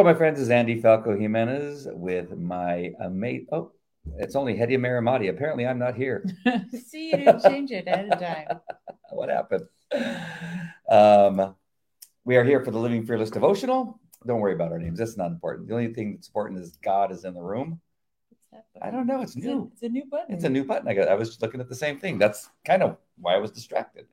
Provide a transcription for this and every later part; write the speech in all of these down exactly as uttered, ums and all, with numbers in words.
Hello, my friends. This is Andy Falco Jimenez with my amazing... Oh, it's only Hediameramadi. Apparently, I'm not here. See, you didn't change it at a time. What happened? Um, we are here for the Living Fearless Devotional. Don't worry about our names. That's not important. The only thing that's important is God is in the room. I don't know. It's, it's new. A, it's a new button. It's a new button. I got. I was just looking at the same thing. That's kind of why I was distracted.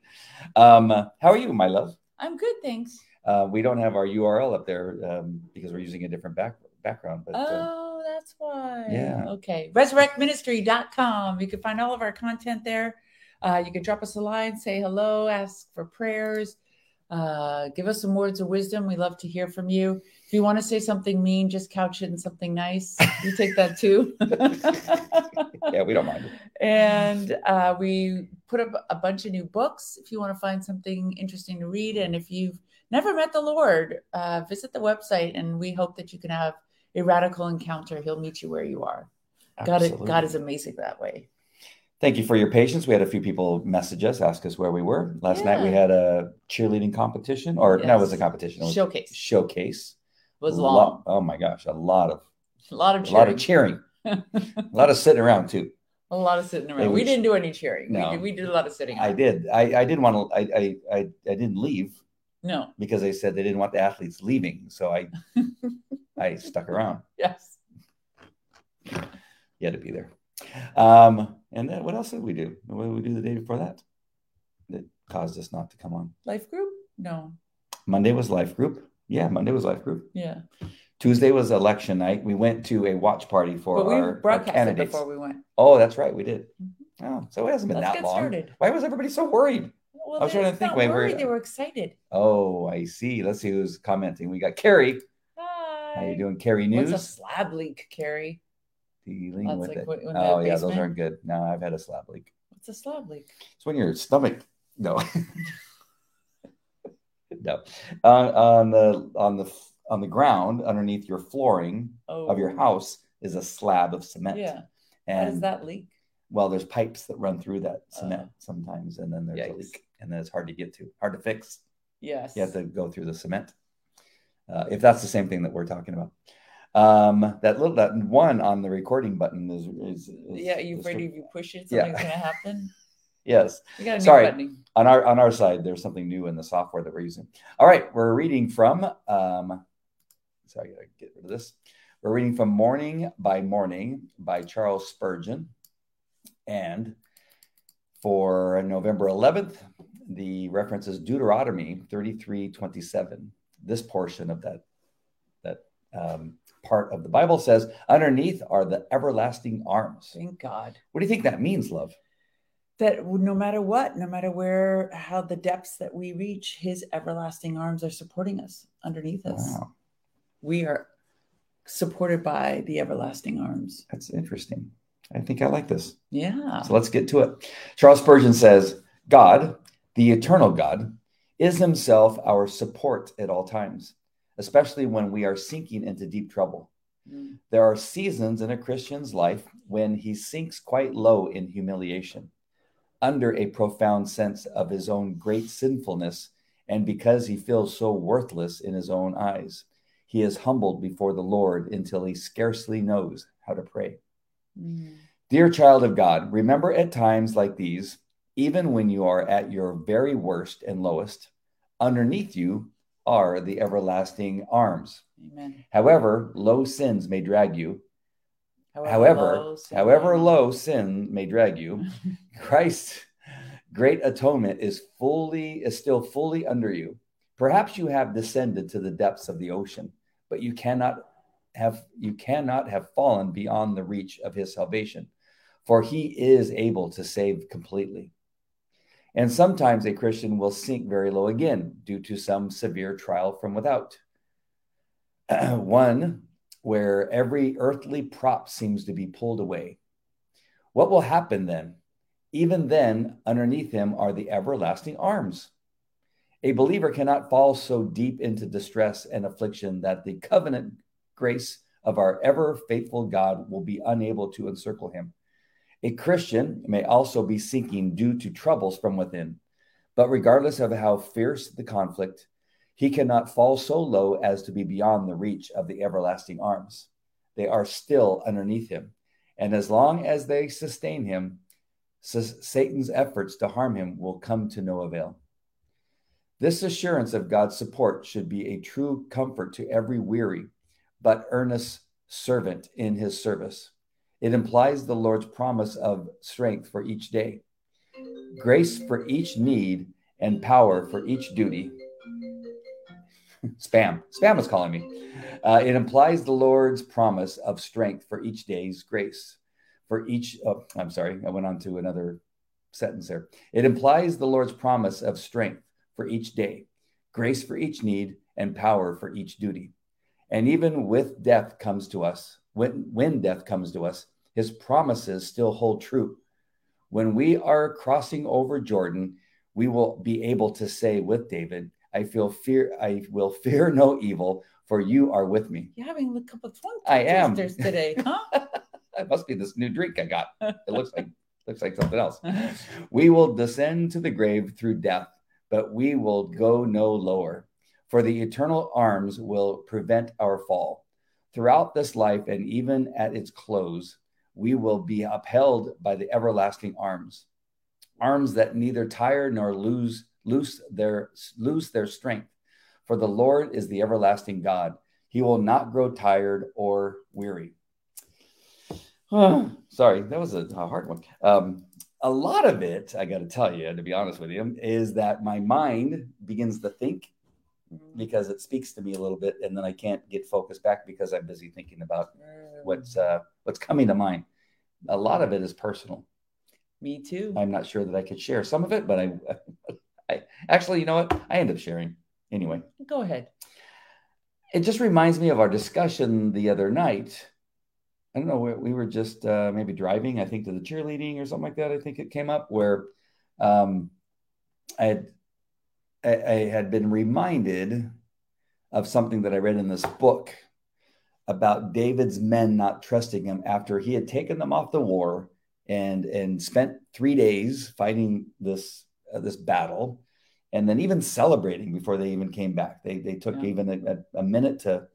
Um, how are you, my love? I'm good, thanks. Uh, we don't have our U R L up there um, because we're using a different back, background. But, oh, uh, that's why. Yeah. Okay. Resurrect Ministry dot com. You can find all of our content there. Uh, you can drop us a line, say hello, ask for prayers, uh, give us some words of wisdom. We love to hear from you. If you want to say something mean, just couch it in something nice. We take that too. Yeah, we don't mind. And uh, we put up a bunch of new books if you want to find something interesting to read. And if you've never met the Lord, uh, visit the website, and we hope that you can have a radical encounter. He'll meet you where you are. God is, God is amazing that way. Thank you for your patience. We had a few people message us, ask us where we were. Last yeah. night we had a cheerleading competition, or yes. no, it was a competition. It was showcase. Showcase. It was long. Lot, oh, my gosh. A lot of, a lot of cheering. A lot of, cheering. A lot of sitting around, too. A lot of sitting around. It we was, didn't do any cheering. No, we, did, we did a lot of sitting around. I did. I, I didn't want to. I, I, I, I didn't leave. No, because they said they didn't want the athletes leaving, so I I stuck around. Yes, you had to be there. Um, and then what else did we do? What did we do the day before that? That caused us not to come on. Life group? No. Monday was life group. Yeah, Monday was life group. Yeah. Tuesday was election night. We went to a watch party for but we our, broadcast our candidates it before we went. Oh, that's right, we did. Mm-hmm. Oh, so it hasn't been Let's that get long. Started. Why was everybody so worried? Well, I was trying to think. Wait, we're, they were excited. Oh, I see. Let's see who's commenting. We got Carrie. Hi. How you doing, Carrie News? What's a slab leak, Carrie? Dealing That's with like it. What, oh, yeah, basement? Those aren't good. No, I've had a slab leak. What's a slab leak? It's when your stomach. No. no. Uh, on the on the on the ground underneath your flooring oh. of your house is a slab of cement. Yeah. And how does that leak? Well, there's pipes that run through that cement uh, sometimes, and then there's yikes. a leak, and then it's hard to get to, hard to fix. Yes. You have to go through the cement, uh, if that's the same thing that we're talking about. Um, that little, that one on the recording button is... is, is yeah, you're afraid if you push it, something's yeah. going to happen? Yes. You got a new Sorry. button. On our, on our side, there's something new in the software that we're using. All right, we're reading from... Um, sorry, I got to get rid of this. We're reading from Morning by Morning by Charles Spurgeon. And for November eleventh, the reference is Deuteronomy thirty-three twenty-seven. This portion of that, that um, part of the Bible says, underneath are the everlasting arms. Thank God. What do you think that means, love? That no matter what, no matter where, how the depths that we reach, his everlasting arms are supporting us underneath us. Wow. We are supported by the everlasting arms. That's interesting. I think I like this. Yeah. So let's get to it. Charles Spurgeon says, God, the eternal God, is himself our support at all times, especially when we are sinking into deep trouble. Mm. There are seasons in a Christian's life when he sinks quite low in humiliation, under a profound sense of his own great sinfulness, and because he feels so worthless in his own eyes, he is humbled before the Lord until he scarcely knows how to pray. Dear child of God, remember at times like these, even when you are at your very worst and lowest, underneath you are the everlasting arms. Amen. However low sins may drag you, however, however, low, sin however low sin may drag you, Christ's great atonement is fully is still fully under you. Perhaps you have descended to the depths of the ocean, but you cannot. Have you cannot have fallen beyond the reach of his salvation, for he is able to save completely. And sometimes a Christian will sink very low again due to some severe trial from without, one where every earthly prop seems to be pulled away. What will happen then? Even then, underneath him are the everlasting arms. A believer cannot fall so deep into distress and affliction that the covenant grace of our ever faithful God will be unable to encircle him. A Christian may also be sinking due to troubles from within, but regardless of how fierce the conflict, He cannot fall so low as to be beyond the reach of the everlasting arms. They are still underneath him. And as long as they sustain him, Satan's efforts to harm him will come to no avail. This assurance of God's support should be a true comfort to every weary but earnest servant in his service. It implies the Lord's promise of strength for each day, grace for each need, and power for each duty. Spam. Spam is calling me. Uh, it implies the Lord's promise of strength for each day's grace. For each, oh, I'm sorry, I went on to another sentence there. It implies the Lord's promise of strength for each day, grace for each need, and power for each duty. And even with death comes to us, when, when death comes to us, his promises still hold true. When we are crossing over Jordan, we will be able to say with David, I feel fear. I will fear no evil, for you are with me. You're having a couple of tongue twisters today, huh? It must be this new drink I got. It looks like looks like something else. We will descend to the grave through death, but we will go no lower. For the eternal arms will prevent our fall. Throughout this life and even at its close, we will be upheld by the everlasting arms, arms that neither tire nor lose Loose their, lose their strength. For the Lord is the everlasting God. He will not grow tired or weary. Oh, sorry, that was a, a hard one. Um, a lot of it, I got to tell you, to be honest with you, is that my mind begins to think because it speaks to me a little bit, and then I can't get focused back because I'm busy thinking about what's uh, what's coming to mind. A lot of it is personal. Me too. I'm not sure that I could share some of it, but I... I, actually, you know what? I end up sharing anyway. Go ahead. It just reminds me of our discussion the other night. I don't know, we, we were just uh, maybe driving, I think, to the cheerleading or something like that. I think it came up where um, I had I, I had been reminded of something that I read in this book about David's men not trusting him after he had taken them off the war and and spent three days fighting this. Uh, this battle, and then even celebrating before they even came back. They they took yeah. even a, a minute to,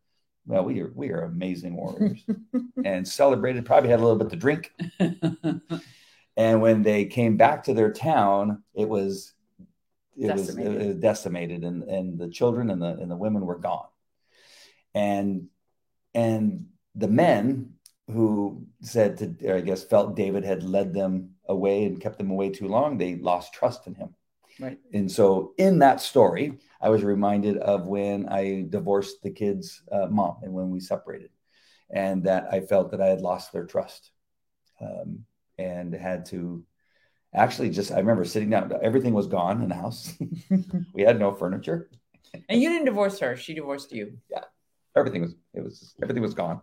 well, we are we are amazing warriors, and celebrated, probably had a little bit to drink. And when they came back to their town, it was it decimated. was it, it decimated, and and the children and the and the women were gone, and and the men who said to, or I guess felt David had led them away and kept them away too long, they lost trust in him. Right. And so in that story, I was reminded of when I divorced the kids' uh, mom and when we separated, and that I felt that I had lost their trust um, and had to actually just, I remember sitting down, everything was gone in the house. We had no furniture. And you didn't divorce her. She divorced you. Yeah. Everything was, it was, everything was gone.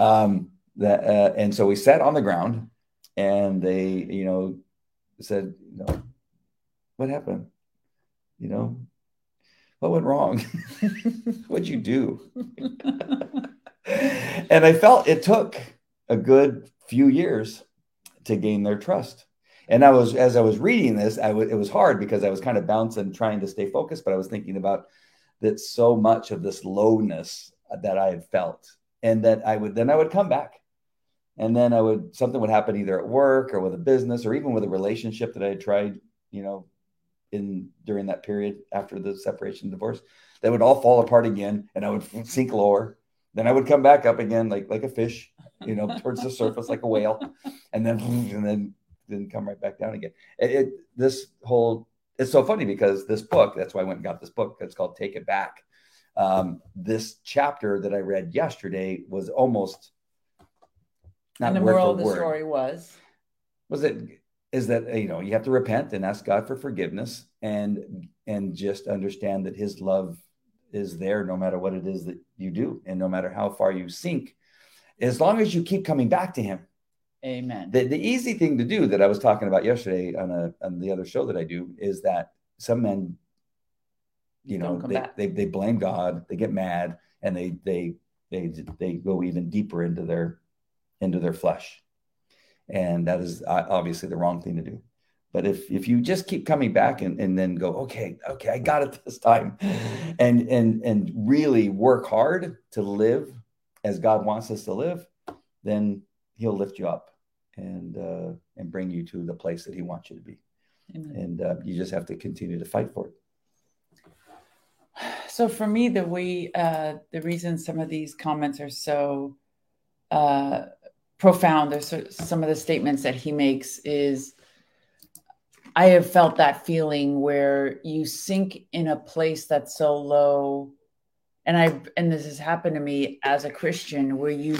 Um, that, uh, and so we sat on the ground. And they, you know, said, you know, what happened? You know, what went wrong? What'd you do? And I felt it took a good few years to gain their trust. And I was, as I was reading this, I w- it was hard because I was kind of bouncing, trying to stay focused, but I was thinking about that so much of this lowness that I had felt, and that I would, then I would come back. And then I would, something would happen either at work or with a business or even with a relationship that I had tried, you know, in during that period after the separation, divorce, that would all fall apart again. And I would sink lower. Then I would come back up again, like, like a fish, you know, towards the surface, like a whale, and then, and then, then come right back down again. It, it, this whole, it's so funny because this book, that's why I went and got this book. It's called Take It Back. Um, this chapter that I read yesterday was almost, Not and the moral of the word. story was, was it is that, you know, you have to repent and ask God for forgiveness, and and just understand that his love is there no matter what it is that you do. And no matter how far you sink, as long as you keep coming back to him. Amen. The, the easy thing to do that I was talking about yesterday on a, on the other show that I do is that some men, you know, they, they, they blame God, they get mad, and they, they, they, they go even deeper into their, into their flesh. And that is obviously the wrong thing to do. But if if you just keep coming back and, and then go, okay, okay, I got it this time, and and and really work hard to live as God wants us to live, then He'll lift you up and uh, and bring you to the place that He wants you to be. Amen. And uh, you just have to continue to fight for it. So for me, the way uh, the reason some of these comments are so uh, profound, or so, some of the statements that he makes is, I have felt that feeling where you sink in a place that's so low, and I and this has happened to me as a Christian, where you.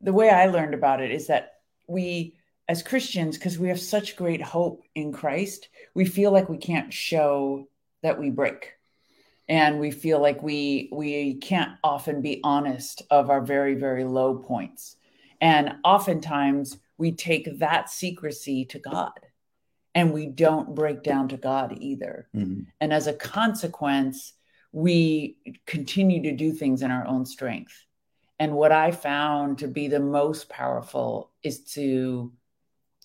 The way I learned about it is that we, as Christians, because we have such great hope in Christ, we feel like we can't show that we break. And we feel like we we can't often be honest of our very, very low points. And oftentimes we take that secrecy to God, and we don't break down to God either. Mm-hmm. And as a consequence, we continue to do things in our own strength. And what I found to be the most powerful is to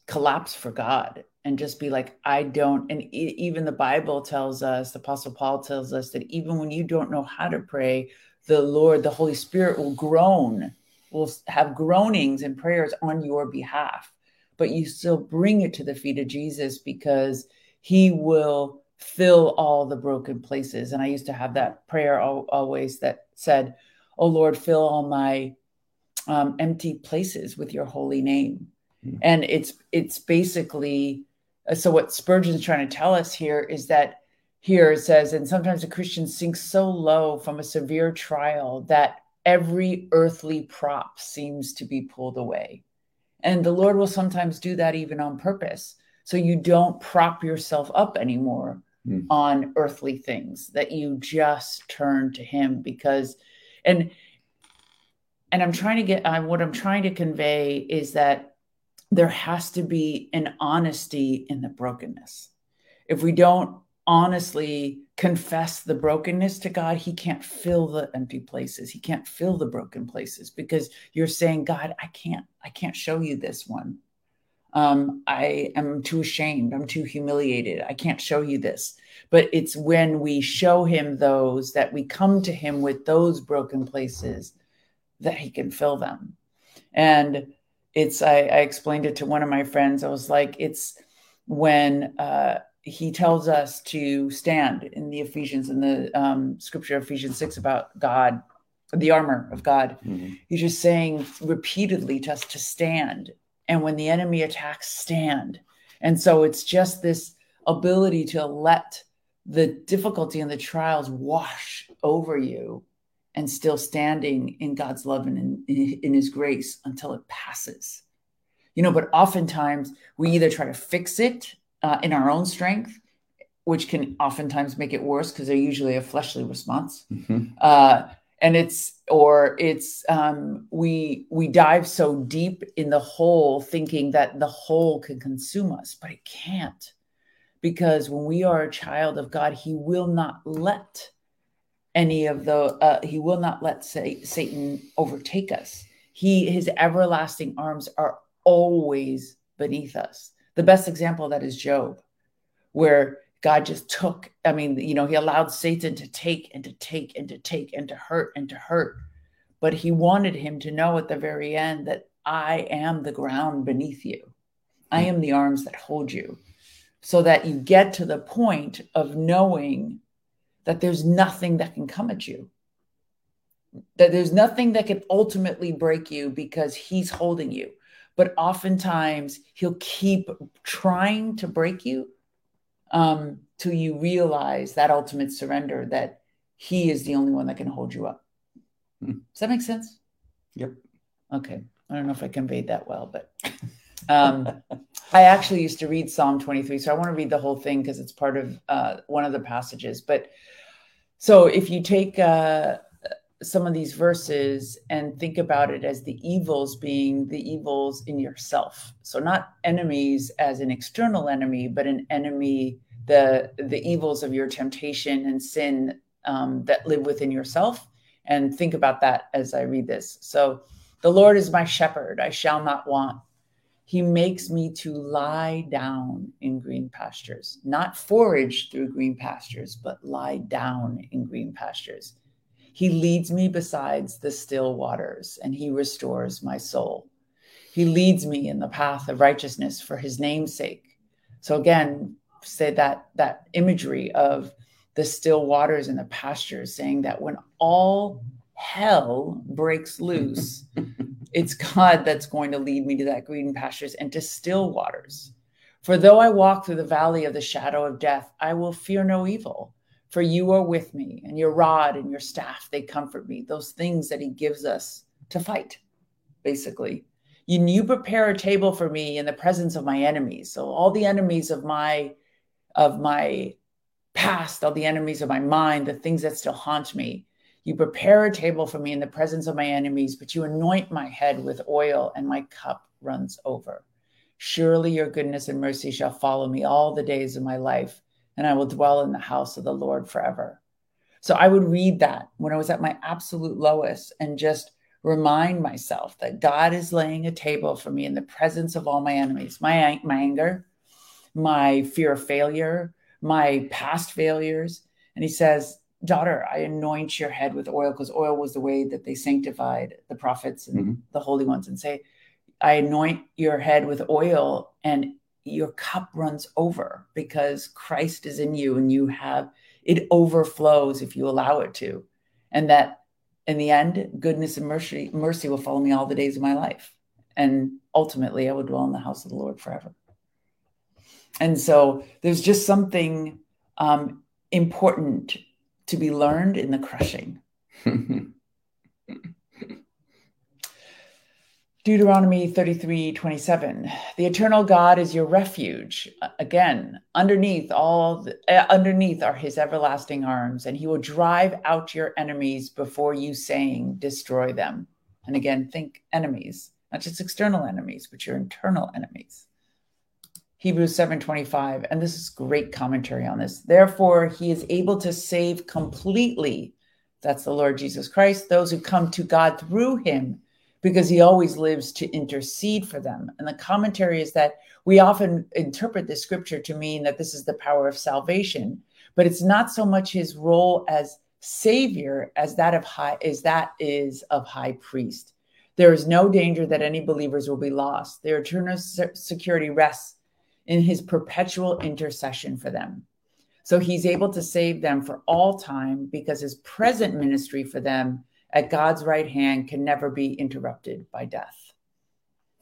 collapse for God and just be like, I don't. And e- even the Bible tells us, the Apostle Paul tells us, that even when you don't know how to pray, the Lord, the Holy Spirit will groan, will have groanings and prayers on your behalf. But you still bring it to the feet of Jesus, because He will fill all the broken places. And I used to have that prayer al- always that said, "Oh Lord, fill all my um, empty places with your holy name." Mm-hmm. And it's it's basically, so what Spurgeon's trying to tell us here is that here it says, and sometimes a Christian sinks so low from a severe trial that every earthly prop seems to be pulled away. And the Lord will sometimes do that even on purpose. So you don't prop yourself up anymore mm-hmm. on earthly things, that you just turn to Him, because And and I'm trying to get, I, what I'm trying to convey is that there has to be an honesty in the brokenness. If we don't honestly confess the brokenness to God, He can't fill the empty places. He can't fill the broken places, because you're saying, God, I can't, I can't show you this one. Um, I am too ashamed. I'm too humiliated. I can't show you this. But it's when we show Him those, that we come to Him with those broken places, that He can fill them. And it's, I, I explained it to one of my friends. I was like, it's when uh, He tells us to stand in the Ephesians, in the um, scripture, Ephesians six, about God, the armor of God. Mm-hmm. He's just saying repeatedly to us to stand. And when the enemy attacks, stand. And so it's just this ability to let the difficulty and the trials wash over you, and still standing in God's love and in, in His grace until it passes. You know, but oftentimes we either try to fix it uh, in our own strength, which can oftentimes make it worse, because they're usually a fleshly response. Mm-hmm. Uh, And it's, or it's, um, we we dive so deep in the hole, thinking that the hole can consume us, but it can't. Because when we are a child of God, He will not let any of the, uh, He will not let say, Satan overtake us. He, His everlasting arms are always beneath us. The best example of that is Job, where God just took, I mean, you know, He allowed Satan to take and to take and to take and to hurt and to hurt. But He wanted him to know at the very end that I am the ground beneath you. I am the arms that hold you, so that you get to the point of knowing that there's nothing that can come at you, that there's nothing that can ultimately break you, because He's holding you. But oftentimes He'll keep trying to break you, Um, till you realize that ultimate surrender, that He is the only one that can hold you up. Hmm. Does that make sense? Yep. Okay. I don't know if I conveyed that well, but um, I actually used to read Psalm twenty-three. So I want to read the whole thing, because it's part of uh, one of the passages. But so if you take uh, some of these verses and think about it as the evils being the evils in yourself. So not enemies as an external enemy, but an enemy, the the evils of your temptation and sin um, that live within yourself. And think about that as I read this. So the Lord is my shepherd, I shall not want. He makes me to lie down in green pastures, not forage through green pastures, but lie down in green pastures. He leads me besides the still waters, and he restores my soul. He leads me in the path of righteousness for his name's sake. So again, say that that imagery of the still waters and the pastures, saying that when all hell breaks loose, it's God that's going to lead me to that green pastures and to still waters. For though I walk through the valley of the shadow of death, I will fear no evil. For you are with me, and your rod and your staff, they comfort me. Those things that he gives us to fight, basically. You, you prepare a table for me in the presence of my enemies. So all the enemies of my, of my past, all the enemies of my mind, the things that still haunt me. You prepare a table for me in the presence of my enemies, but you anoint my head with oil, and my cup runs over. Surely your goodness and mercy shall follow me all the days of my life, and I will dwell in the house of the Lord forever. So I would read that when I was at my absolute lowest and just remind myself that God is laying a table for me in the presence of all my enemies, my, my anger, my fear of failure, my past failures. And he says, daughter, I anoint your head with oil, because oil was the way that they sanctified the prophets and mm-hmm. the holy ones, and say, I anoint your head with oil and your cup runs over because Christ is in you, and you have, it overflows if you allow it to. And that in the end, goodness and mercy, mercy will follow me all the days of my life. And ultimately I will dwell in the house of the Lord forever. And so there's just something um, important to be learned in the crushing. Deuteronomy thirty-three twenty-seven, the eternal God is your refuge. Again, underneath all, the, uh, underneath are his everlasting arms, and he will drive out your enemies before you, saying, destroy them. And again, think enemies, not just external enemies, but your internal enemies. Hebrews seven twenty-five, and this is great commentary on this. Therefore, he is able to save completely, that's the Lord Jesus Christ, those who come to God through him, because he always lives to intercede for them. And the commentary is that we often interpret this scripture to mean that this is the power of salvation, but it's not so much his role as savior as that of high, as that is of high priest. There is no danger that any believers will be lost. Their eternal security rests in his perpetual intercession for them. So he's able to save them for all time because his present ministry for them at God's right hand can never be interrupted by death.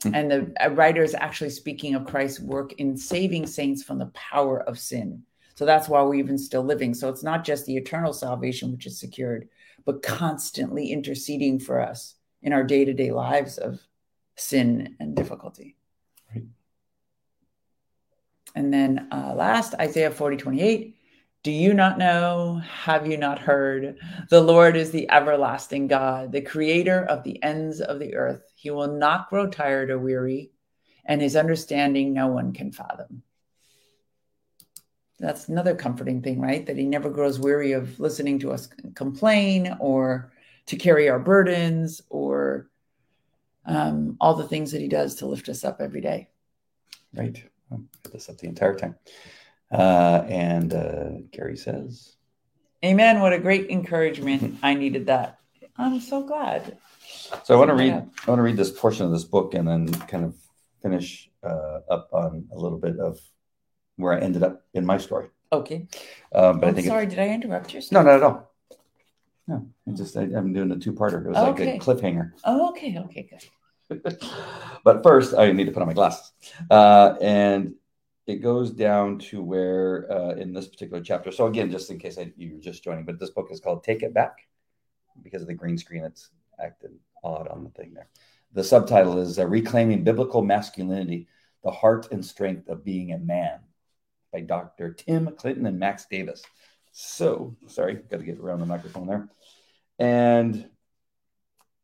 And the writer is actually speaking of Christ's work in saving saints from the power of sin. So that's why we're even still living. So it's not just the eternal salvation, which is secured, but constantly interceding for us in our day-to-day lives of sin and difficulty. Right. And then uh, last, Isaiah forty twenty-eight. Do you not know? Have you not heard? The Lord is the everlasting God, the creator of the ends of the earth. He will not grow tired or weary, and his understanding no one can fathom. That's another comforting thing, right? That he never grows weary of listening to us complain or to carry our burdens or um, all the things that he does to lift us up every day. Right. I'll get this up the entire time. Uh, and uh, Gary says, amen. What a great encouragement. I needed that. I'm so glad. So I want to read, I want to read this portion of this book and then kind of finish uh, up on a little bit of where I ended up in my story. Okay. Um, but I'm I think sorry, did I interrupt your story? No, not at all. No, I just, I, I'm doing a two-parter. It was okay. Like a cliffhanger. Oh, okay. Okay, good. But first I need to put on my glasses. Uh, and it goes down to where uh, in this particular chapter. So again, just in case I, you were just joining, but this book is called Take It Back because of the green screen. It's acted odd on the thing there. The subtitle is uh, Reclaiming Biblical Masculinity, the Heart and Strength of Being a Man by Doctor Tim Clinton and Max Davis. So, sorry, got to get around the microphone there. And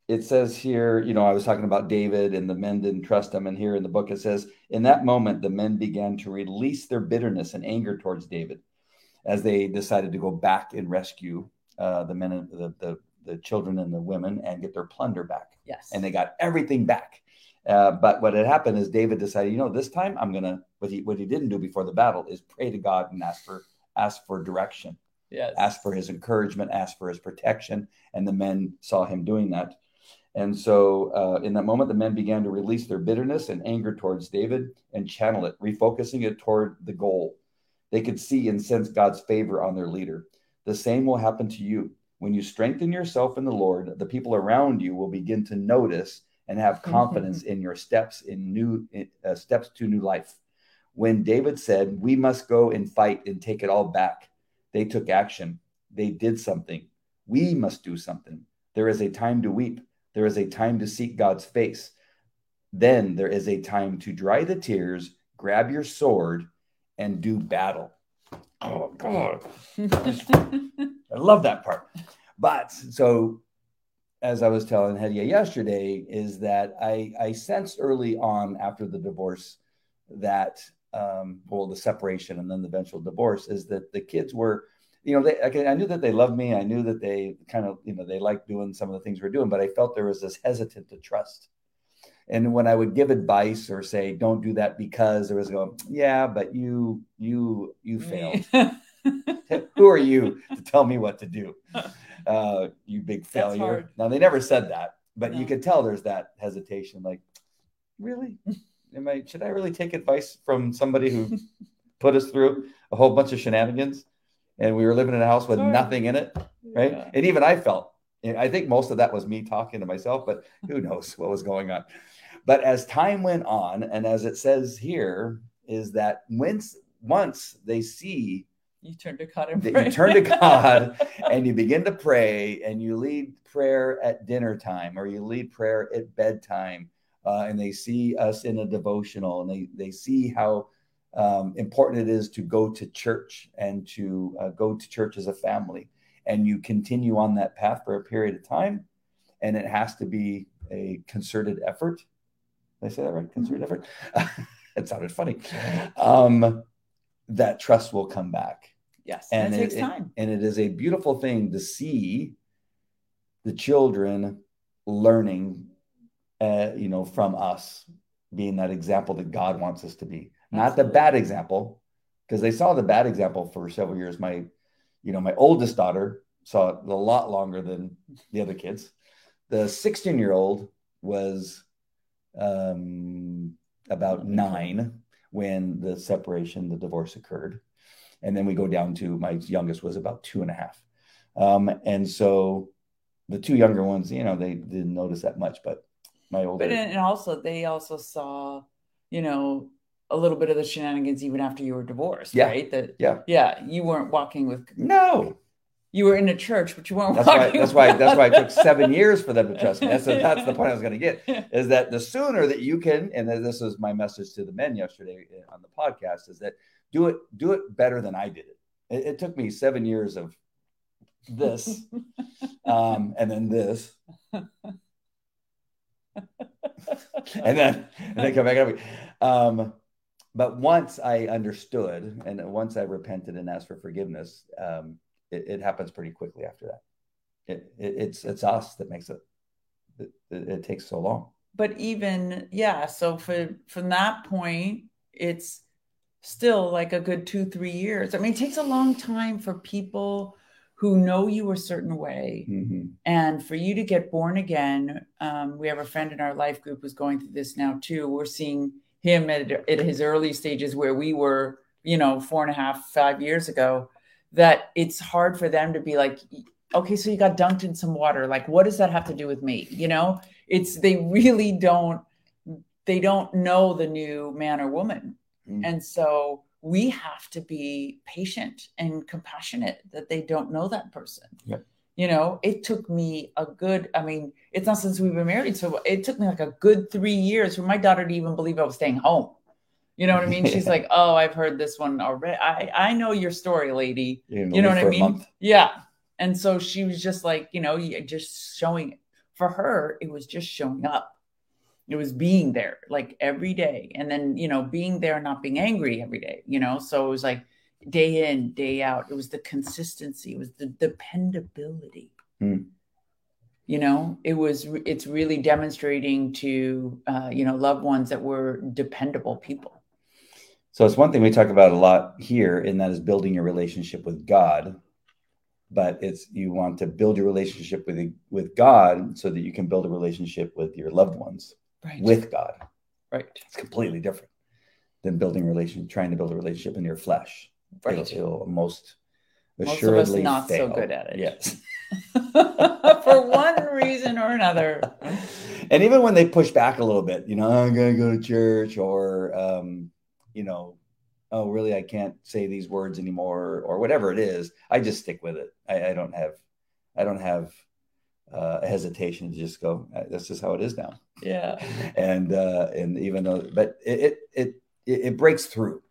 it says here, you know, I was talking about David and the men didn't trust him. And here in the book, it says, in that moment, the men began to release their bitterness and anger towards David as they decided to go back and rescue uh, the men, and the, the, the children and the women and get their plunder back. Yes. And they got everything back. Uh, but what had happened is David decided, you know, this time I'm going to, what he what he didn't do before the battle is pray to God and ask for ask for direction. Yes. Ask for his encouragement, ask for his protection. And the men saw him doing that. And so uh, in that moment, the men began to release their bitterness and anger towards David and channel it, refocusing it toward the goal. They could see and sense God's favor on their leader. The same will happen to you. When you strengthen yourself in the Lord, the people around you will begin to notice and have confidence in your steps in new uh, steps to new life. When David said, we must go and fight and take it all back, they took action. They did something. We must do something. There is a time to weep. There is a time to seek God's face. Then there is a time to dry the tears, grab your sword, and do battle. Oh, God. I love that part. But so, as I was telling Hedia yesterday, is that I, I sensed early on after the divorce that, um, well, the separation and then the eventual divorce, is that the kids were, you know, they, I knew that they loved me. I knew that they kind of, you know, they liked doing some of the things we were doing, but I felt there was this hesitant to trust. And when I would give advice or say, don't do that because, there was going, yeah, but you, you, you failed. Who are you to tell me what to do? Uh, you big failure. Now, they never said that, but no. You could tell there's that hesitation. Like, really? Am I, should I really take advice from somebody who put us through a whole bunch of shenanigans? And we were living in a house with Sorry. nothing in it. Right. Yeah. And even I felt, and I think most of that was me talking to myself, but who knows what was going on. But as time went on, and as it says here, is that once, once they see, you turn to God and pray. You turn to God and you begin to pray, and you lead prayer at dinner time, or you lead prayer at bedtime. Uh, and they see us in a devotional, and they, they see how um, important it is to go to church and to uh, go to church as a family. And you continue on that path for a period of time. And it has to be a concerted effort. Did I say that right? Concerted effort? It sounded funny. Um, that trust will come back. Yes, and it takes time. It, and it is a beautiful thing to see the children learning, uh, you know, from us being that example that God wants us to be. Not Absolutely. the bad example, because they saw the bad example for several years. My, you know, my oldest daughter saw it a lot longer than the other kids. The sixteen-year-old was um, about nine when the separation, the divorce occurred. And then we go down to, my youngest was about two and a half. Um, and so the two younger ones, you know, they didn't notice that much, but my older. But and also they also saw, you know, a little bit of the shenanigans even after you were divorced, yeah. right? That yeah. yeah, you weren't walking with. No. You were in a church, but you weren't that's walking. Why, that's why, that's why it took seven years for them to trust me. That's, that's the point I was going to get, is that the sooner that you can, and this was my message to the men yesterday on the podcast, is that Do it, do it better than I did it. It, it took me seven years of this, um, and then this, and then and then come back up. Um, but once I understood, and once I repented and asked for forgiveness, um, it, it happens pretty quickly after that. It, it, it's it's us that makes it, it. It takes so long. But even yeah, so for from that point, it's. Still like a good two, three years. I mean, it takes a long time for people who know you a certain way mm-hmm. and for you to get born again. Um, we have a friend in our life group who's going through this now too. We're seeing him at, at his early stages where we were, you know, four and a half, five years ago, that it's hard for them to be like, okay, so you got dunked in some water. Like, what does that have to do with me? You know, it's, they really don't, they don't know the new man or woman. And so we have to be patient and compassionate that they don't know that person. Yep. You know, it took me a good, I mean, it's not since we've been married. So it took me like a good three years for my daughter to even believe I was staying home. You know what I mean? She's like, oh, I've heard this one already. I, I know your story, lady. You, you know what I mean? Yeah. And so she was just like, you know, just showing it. For her, it was just showing up. It was being there like every day, and then, you know, being there and not being angry every day, you know? So it was like day in, day out. It was the consistency. It was the dependability. Mm. You know, it was, it's really demonstrating to, uh, you know, loved ones that we're dependable people. So it's one thing we talk about a lot here, and that is building your relationship with God. But it's, you want to build your relationship with, with God so that you can build a relationship with your loved ones, right, with God. Right. It's completely different than building relation, trying to build a relationship in your flesh. Right. It'll, it'll most assuredly Most of us not fail. So good at it. Yes. For one reason or another. And even when they push back a little bit, you know, I'm going to go to church, or, um, you know, oh, really, I can't say these words anymore, or whatever it is, I just stick with it. I, I don't have, I don't have uh, a hesitation to just go, that's just how it is now. Yeah. And, uh, and even though, but it, it, it, it breaks through.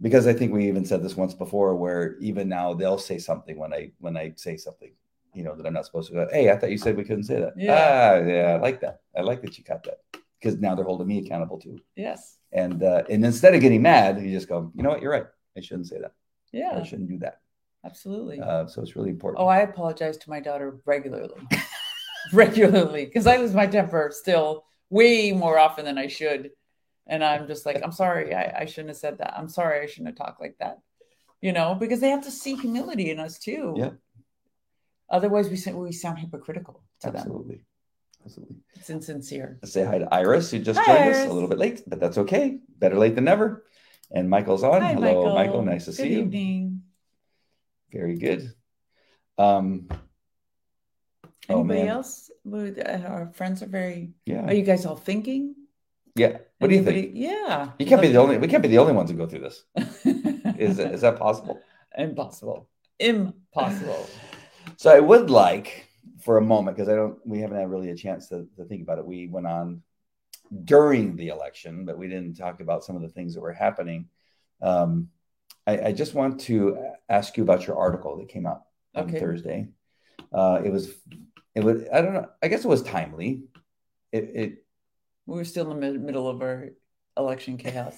Because I think we even said this once before, where even now they'll say something when I when I say something, you know, that I'm not supposed to go, hey, I thought you said we couldn't say that. Yeah. Ah, yeah, I like that. I like that you caught that. Because now they're holding me accountable too. Yes. And uh, and instead of getting mad, you just go, you know what, you're right. I shouldn't say that. Yeah. I shouldn't do that. Absolutely. Uh, so it's really important. Oh, I apologize to my daughter regularly. regularly. Because I lose my temper still way more often than I should. And I'm just like, I'm sorry, I, I shouldn't have said that. I'm sorry, I shouldn't have talked like that. You know, because they have to see humility in us too. Yeah. Otherwise, we say, we sound hypocritical to Absolutely. them. Absolutely. It's insincere. Let's say hi to Iris, who just hi, joined Iris. us a little bit late, but that's okay. Better late than never. And Michael's on. Hi, Hello, Michael. Michael. Nice to good see evening. you. Good evening. Very good. Um, Anybody oh, else? Our friends are very, yeah. Are you guys all thinking? Yeah. What Anybody, do you think? Yeah. You can't be the only, we can't be the only ones who go through this. is, is that possible? Impossible. Impossible. So I would like for a moment, because I don't, we haven't had really a chance to, to think about it. We went on during the election, but we didn't talk about some of the things that were happening. Um, I, I just want to ask you about your article that came out on okay. Thursday. Uh, it was, it was, I don't know. I guess it was timely. It, it, We were still in the middle of our election chaos.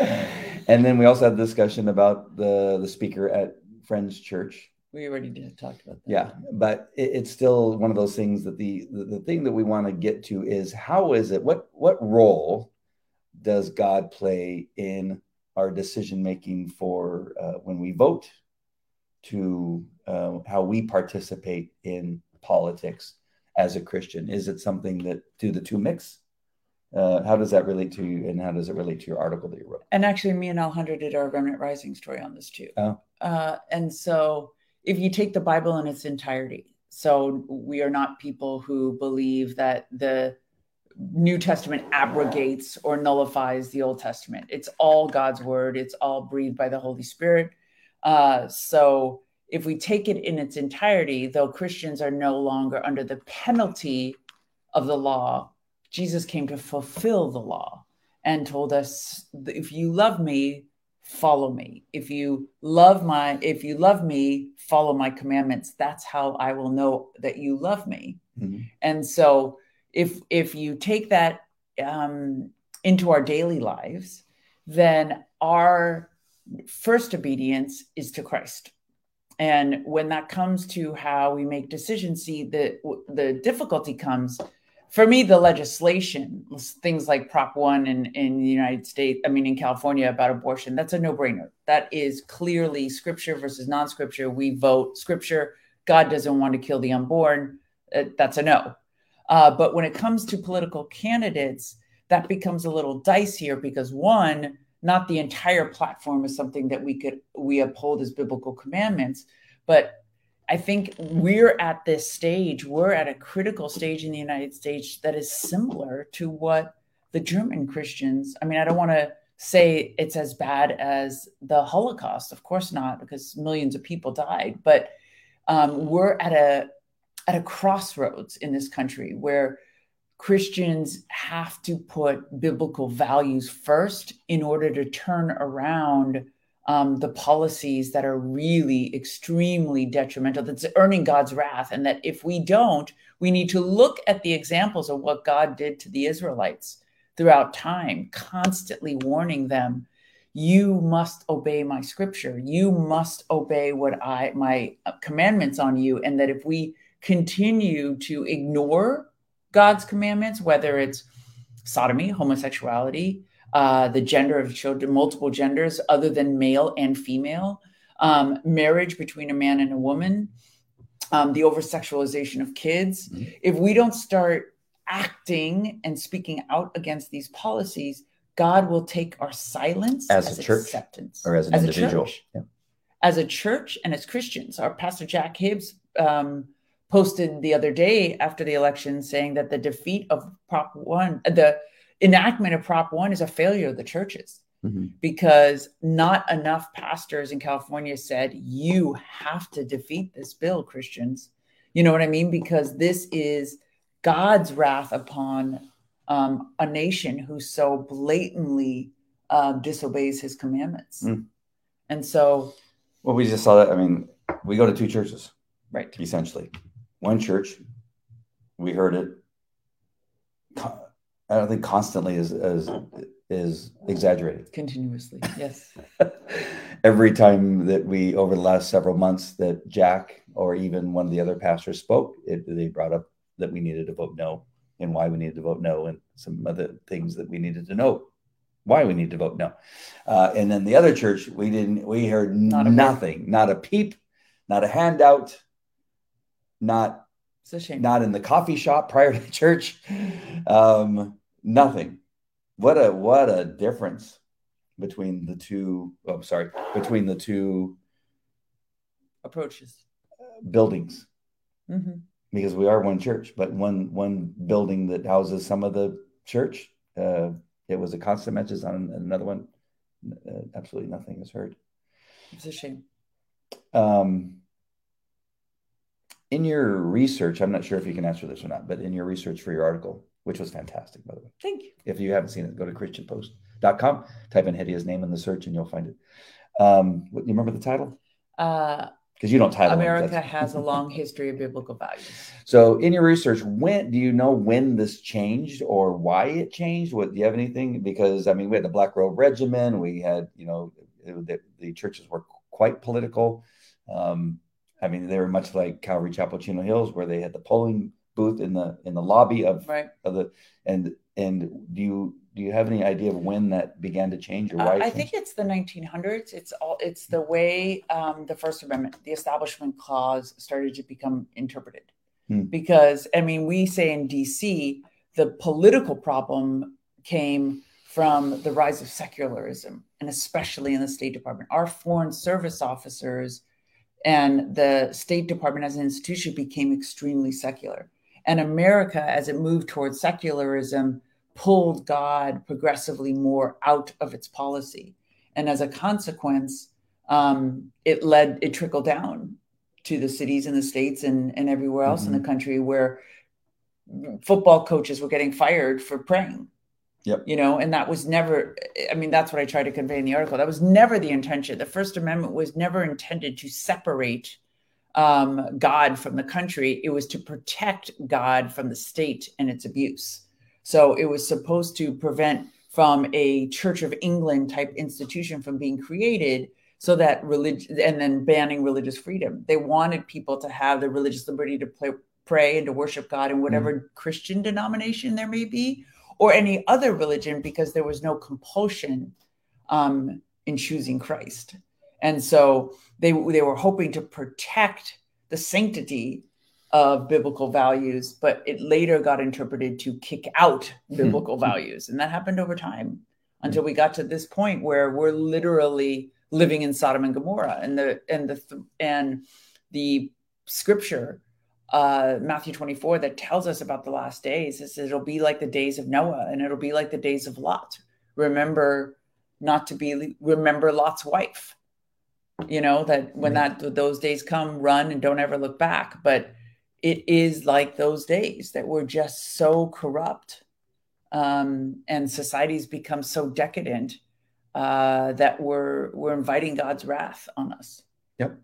And then we also had a discussion about the, the speaker at Friends Church. We already did talk about that. Yeah, but it, it's still one of those things that the, the, the thing that we want to get to is, how is it, what what role does God play in our decision-making for uh, when we vote, to uh, how we participate in politics as a Christian? Is it something that, do the two mix? Uh, how does that relate to you, and how does it relate to your article that you wrote? And actually, me and Alejandra did our Remnant Rising story on this too. Oh. Uh, and so if you take the Bible in its entirety, so we are not people who believe that the New Testament abrogates or nullifies the Old Testament. It's all God's word. It's all breathed by the Holy Spirit. Uh, so If we take it in its entirety, though Christians are no longer under the penalty of the law, Jesus came to fulfill the law and told us, if you love me, follow me. If you love my, if you love me, follow my commandments. That's how I will know that you love me. Mm-hmm. And so if, if you take that um, into our daily lives, then our first obedience is to Christ. And when that comes to how we make decisions, see, the, the difficulty comes, for me, the legislation, things like Prop one in, in the United States, I mean, in California, about abortion, that's a no-brainer. That is clearly scripture versus non-scripture. We vote scripture. God doesn't want to kill the unborn. Uh, that's a no. Uh, but when it comes to political candidates, that becomes a little dicier, because one, not the entire platform is something that we could, we uphold as biblical commandments. But I think we're at this stage, we're at a critical stage in the United States that is similar to what the German Christians, I mean, I don't want to say it's as bad as the Holocaust, of course not, because millions of people died, but um, we're at a, at a crossroads in this country where Christians have to put biblical values first in order to turn around um, the policies that are really extremely detrimental, that's earning God's wrath. And that if we don't, we need to look at the examples of what God did to the Israelites throughout time, constantly warning them, you must obey my scripture. You must obey what I, my commandments on you. And that if we continue to ignore God's commandments, whether it's sodomy, homosexuality, uh, the gender of children, multiple genders other than male and female, um, marriage between a man and a woman, um, the over-sexualization of kids. Mm-hmm. If we don't start acting and speaking out against these policies, God will take our silence as, as a church, acceptance, or as an as individual, a church. Yeah. As a church and as Christians. Our pastor Jack Hibbs um, posted the other day after the election saying that the defeat of Prop One, the enactment of Prop One, is a failure of the churches mm-hmm. because not enough pastors in California said, "You have to defeat this bill, Christians." You know what I mean? Because this is God's wrath upon um, a nation who so blatantly uh, disobeys his commandments. Mm. And so. Well, we just saw that. I mean, we go to two churches, right? Essentially one church. We heard it. I don't think constantly is, is, is exaggerated. Continuously. Yes. Every time that we, over the last several months that Jack or even one of the other pastors spoke, it, they brought up that we needed to vote no, and why we needed to vote no, and some other things that we needed to know why we need to vote no. Uh, and then the other church, we didn't, we heard not nothing, word. Not a peep, not a handout, not, it's a shame. Not in the coffee shop prior to the church, um, nothing. What a, what a difference between the two, oh, sorry, between the two approaches, buildings. Mm-hmm. Because we are one church, but one one building that houses some of the church. Uh, it was a constant message on another one. Uh, absolutely nothing is heard. It's a shame. Um, in your research, I'm not sure if you can answer this or not, but in your research for your article, which was fantastic, by the way. Thank you. If you haven't seen it, go to Christian Post dot com, type in Hedia's name in the search, and you'll find it. Um, what, you remember the title? Uh Because you don't title America has a long history of biblical values. So, in your research, when do you know when this changed or why it changed? What do you have anything? Because I mean, we had the Black Robe Regiment. We had, you know, it, the, the churches were quite political. Um, I mean, they were much like Calvary Chapel, Chino Hills, where they had the polling booth in the in the lobby of, right. of the and and do you. Do you have any idea of when that began to change or why? Uh, I think it's the nineteen hundreds. It's all. It's the way um, the First Amendment, the Establishment Clause, started to become interpreted. Hmm. Because, I mean, we say in D C, the political problem came from the rise of secularism, and especially in the State Department. Our foreign service officers and the State Department as an institution became extremely secular. And America, as it moved towards secularism, pulled God progressively more out of its policy. And as a consequence, um, it led, it trickled down to the cities and the states and, and everywhere else mm-hmm. in the country, where football coaches were getting fired for praying. Yep. You know, and that was never, I mean, that's what I tried to convey in the article. That was never the intention. The First Amendment was never intended to separate um, God from the country. It was to protect God from the state and its abuse. So it was supposed to prevent from a Church of England type institution from being created, so that religion, and then banning religious freedom. They wanted people to have the religious liberty to play, pray and to worship God in whatever mm. Christian denomination there may be, or any other religion, because there was no compulsion um, in choosing Christ. And so they they were hoping to protect the sanctity of biblical values, but it later got interpreted to kick out biblical values. And that happened over time until we got to this point where we're literally living in Sodom and Gomorrah. And the and the and the scripture, uh, Matthew twenty-four, that tells us about the last days, is it'll be like the days of Noah, and it'll be like the days of Lot. Remember not to be remember Lot's wife. You know, that when that those days come, run and don't ever look back. But it is like those days that we're just so corrupt um, and society's become so decadent uh, that we're we're inviting God's wrath on us. Yep.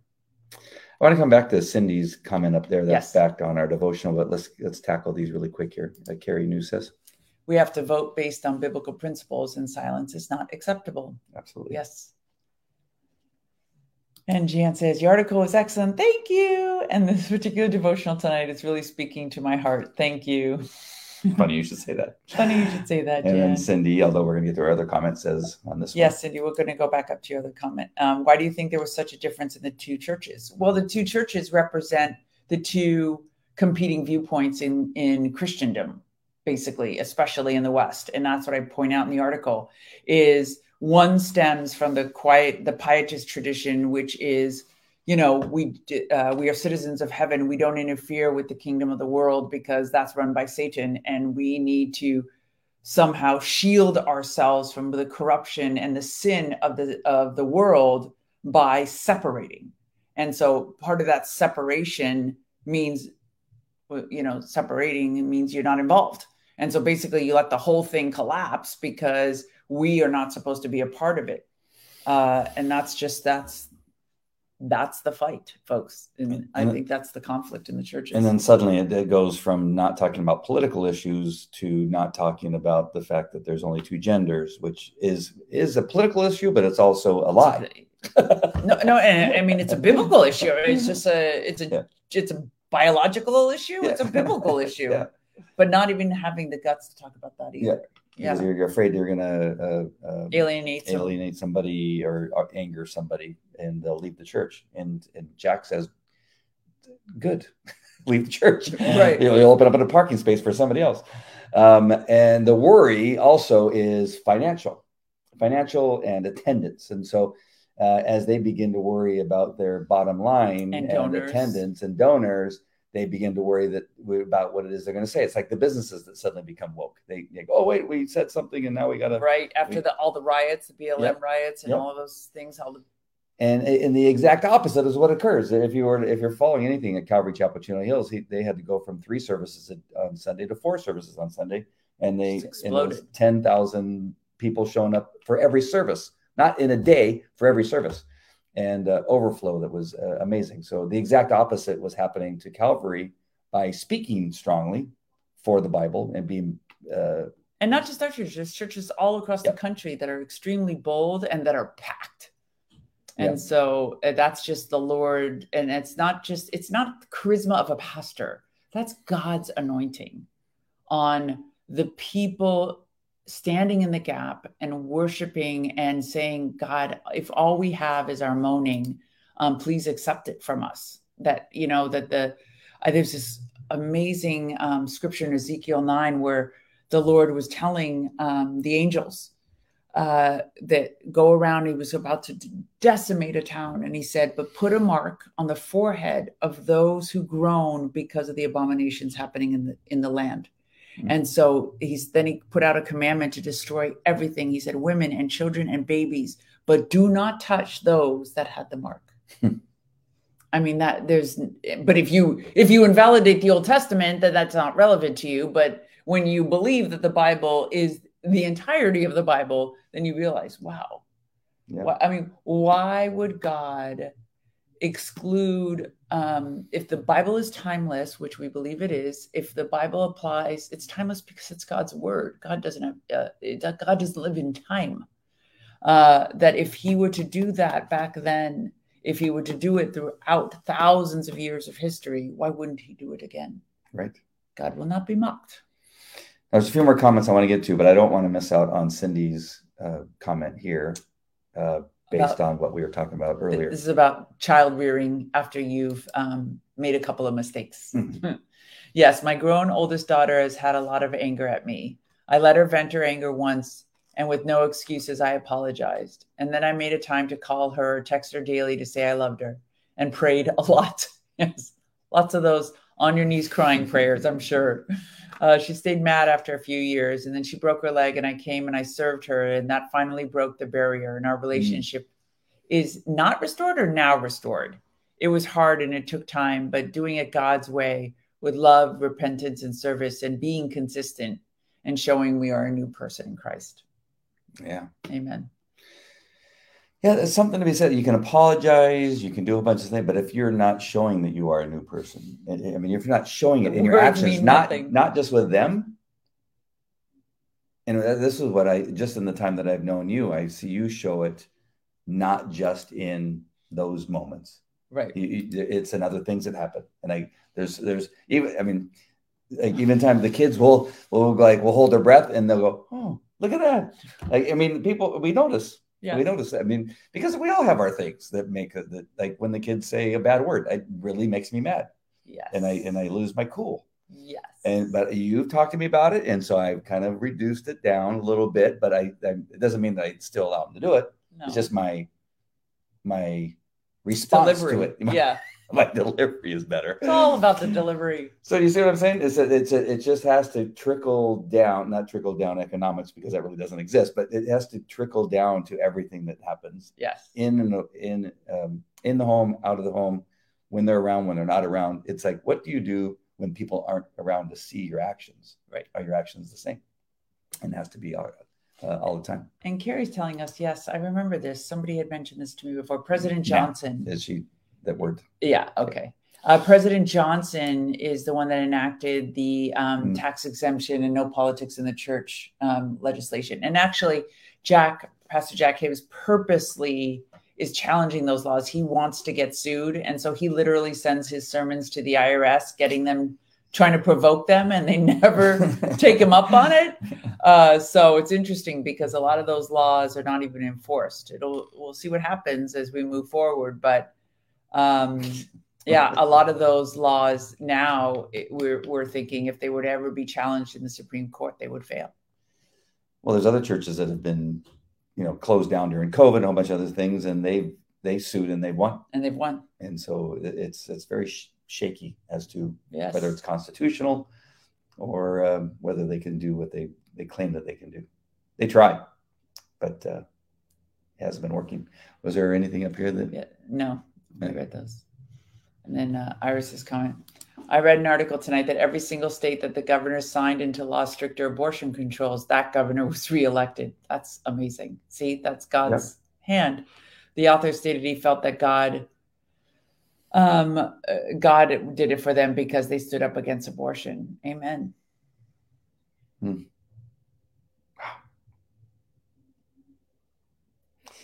I want to come back to Cindy's comment up there. That's yes. back on our devotional, but let's let's tackle these really quick here. Like Carrie New says, we have to vote based on biblical principles, and silence is not acceptable. Absolutely. Yes. And Jan says, your article was excellent. Thank you. And this particular devotional tonight is really speaking to my heart. Thank you. Funny you should say that. Funny you should say that, And Jan. Then Cindy, although we're going to get to our other comment, says on this one. Yes, Cindy, we're going to go back up to your other comment. Um, why do you think there was such a difference in the two churches? Well, the two churches represent the two competing viewpoints in, in Christendom, basically, especially in the West. And that's what I point out in the article is one stems from the quiet, the pietist tradition, which is, you know, we uh, we are citizens of heaven. We don't interfere with the kingdom of the world because that's run by Satan. And we need to somehow shield ourselves from the corruption and the sin of the of the world by separating. And so part of that separation means, you know, separating means you're not involved. And so basically you let the whole thing collapse because we are not supposed to be a part of it. Uh, and that's just, that's, that's the fight, folks. And, and I think that's the conflict in the churches. And then suddenly it, it goes from not talking about political issues to not talking about the fact that there's only two genders, which is, is a political issue, but it's also a lie. no, no. And I mean, it's a biblical issue. It's just a, it's a, yeah. it's a biological issue. Yeah. It's a biblical issue, yeah. But not even having the guts to talk about that either. Yeah. Because yeah. you're afraid you're going to uh, uh, alienate alienate somebody or, or anger somebody, and they'll leave the church. And and Jack says, good, leave the church. Right. You'll, you'll open up a parking space for somebody else. Um, and the worry also is financial, financial and attendance. And so uh, as they begin to worry about their bottom line and, and attendance and donors, they begin to worry that about what it is they're going to say. It's like the businesses that suddenly become woke. They, they go, oh, wait, we said something and now we got to. Right. After we, the all the riots, the B L M yep, riots and yep. all of those things. All the- and, and the exact opposite is what occurs. If, you were, if you're following anything at Calvary Chapel, Chino Hills, he, they had to go from three services on Sunday to four services on Sunday. And they exploded. ten thousand people showing up for every service, not in a day, for every service. And uh, overflow that was uh, amazing. So the exact opposite was happening to Calvary by speaking strongly for the Bible and being, uh, and not just our churches, churches all across yeah. the country that are extremely bold and that are packed. And yeah. so uh, that's just the Lord, and it's not just it's not the charisma of a pastor. That's God's anointing on the people standing in the gap and worshiping and saying, God, if all we have is our moaning, um, please accept it from us. That, you know, that the, uh, there's this amazing um, scripture in Ezekiel nine, where the Lord was telling um, the angels uh, that go around, he was about to decimate a town. And he said, but put a mark on the forehead of those who groan because of the abominations happening in the, in the land. And so he's then he put out a commandment to destroy everything. He said, women and children and babies, but do not touch those that had the mark. I mean, that there's, but if you, if you invalidate the Old Testament, then that's not relevant to you. But when you believe that the Bible is the entirety of the Bible, then you realize, wow, yeah. why, I mean, why would God exclude, um, if the Bible is timeless, which we believe it is, if the Bible applies, it's timeless because it's God's word. God doesn't have, uh, it, God doesn't live in time. Uh, that if he were to do that back then, if he were to do it throughout thousands of years of history, why wouldn't he do it again? Right. God will not be mocked. There's a few more comments I want to get to, but I don't want to miss out on Cindy's uh, comment here. Uh, Based on what we were talking about earlier. This is about child rearing after you've um, made a couple of mistakes. Yes, my grown oldest daughter has had a lot of anger at me. I let her vent her anger once, and with no excuses, I apologized. And then I made a time to call her or text her daily to say I loved her and prayed a lot. Yes, lots of those on your knees crying prayers, I'm sure. Uh, she stayed mad after a few years, and then she broke her leg, and I came and I served her, and that finally broke the barrier, and our relationship mm. is not restored or now restored. It was hard and it took time, but doing it God's way with love, repentance, and service, and being consistent and showing we are a new person in Christ. Yeah. Amen. Yeah, there's something to be said. You can apologize, you can do a bunch of things, but if you're not showing that you are a new person, I mean, if you're not showing it in your actions, not nothing. Not just with them. And this is what I, just in the time that I've known you, I see you show it not just in those moments. Right. You, you, it's in other things that happen. And I, there's, there's even, I mean, like even time the kids will, will like, will hold their breath and they'll go, oh, look at that. Like, I mean, people, we notice. Yeah. We notice that. I mean, because we all have our things that make a, that, like when the kids say a bad word, it really makes me mad. Yes. And I, and I lose my cool. Yes. And, but you've talked to me about it. And so I've kind of reduced it down a little bit, but I, I it doesn't mean that I still allow them to do it. No. It's just my, my response delivery. to it. My, yeah. My delivery is better. It's all about the delivery. So you see what I'm saying? It's a, it's a, it just has to trickle down, not trickle down economics because that really doesn't exist, but it has to trickle down to everything that happens. Yes. In, in, in, um, in the home, out of the home, when they're around, when they're not around. It's like, what do you do when people aren't around to see your actions? Right. Are your actions the same? And it has to be all, uh, all the time. And Carrie's telling us, yes, I remember this. Somebody had mentioned this to me before. President Johnson. Yeah. Is she that word? Yeah. Okay. Uh, President Johnson is the one that enacted the um, mm. tax exemption and no politics in the church um, legislation. And actually, Jack, Pastor Jack Hibbs purposely is challenging those laws. He wants to get sued. And so he literally sends his sermons to the I R S, getting them, trying to provoke them, and they never take him up on it. Uh, so it's interesting because a lot of those laws are not even enforced. It'll, we'll see what happens as we move forward. But um, yeah, a lot of those laws now it, we're, we're thinking if they would ever be challenged in the Supreme Court, they would fail. Well, there's other churches that have been, you know, closed down during COVID and a whole bunch of other things. And they, they sued and they won. And they've won. And so it's, it's very sh- shaky as to yes. whether it's constitutional or um, whether they can do what they, they claim that they can do. They try, but uh, it hasn't been working. Was there anything up here that? Yeah, no, I read those. And then uh, Iris's comment. I read an article tonight that every single state that the governor signed into law stricter abortion controls, that governor was reelected. That's amazing. See, that's God's yep. hand. The author stated he felt that God, um, God did it for them because they stood up against abortion. Amen. Hmm. Wow.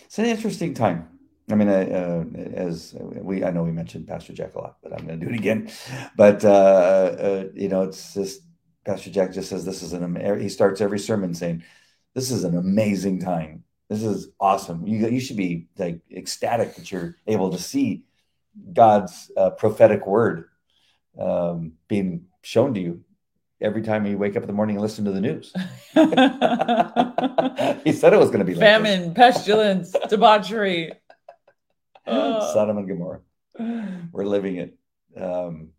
It's an interesting time. I mean, uh, as we, I know we mentioned Pastor Jack a lot, but I'm going to do it again. But, uh, uh, you know, it's just, Pastor Jack just says, this is an, am- he starts every sermon saying, this is an amazing time. This is awesome. You you should be like ecstatic that you're able to see God's uh, prophetic word um, being shown to you every time you wake up in the morning and listen to the news. He said it was going to be like famine, this. pestilence, debauchery. Sodom and Gomorrah, we're living it, um,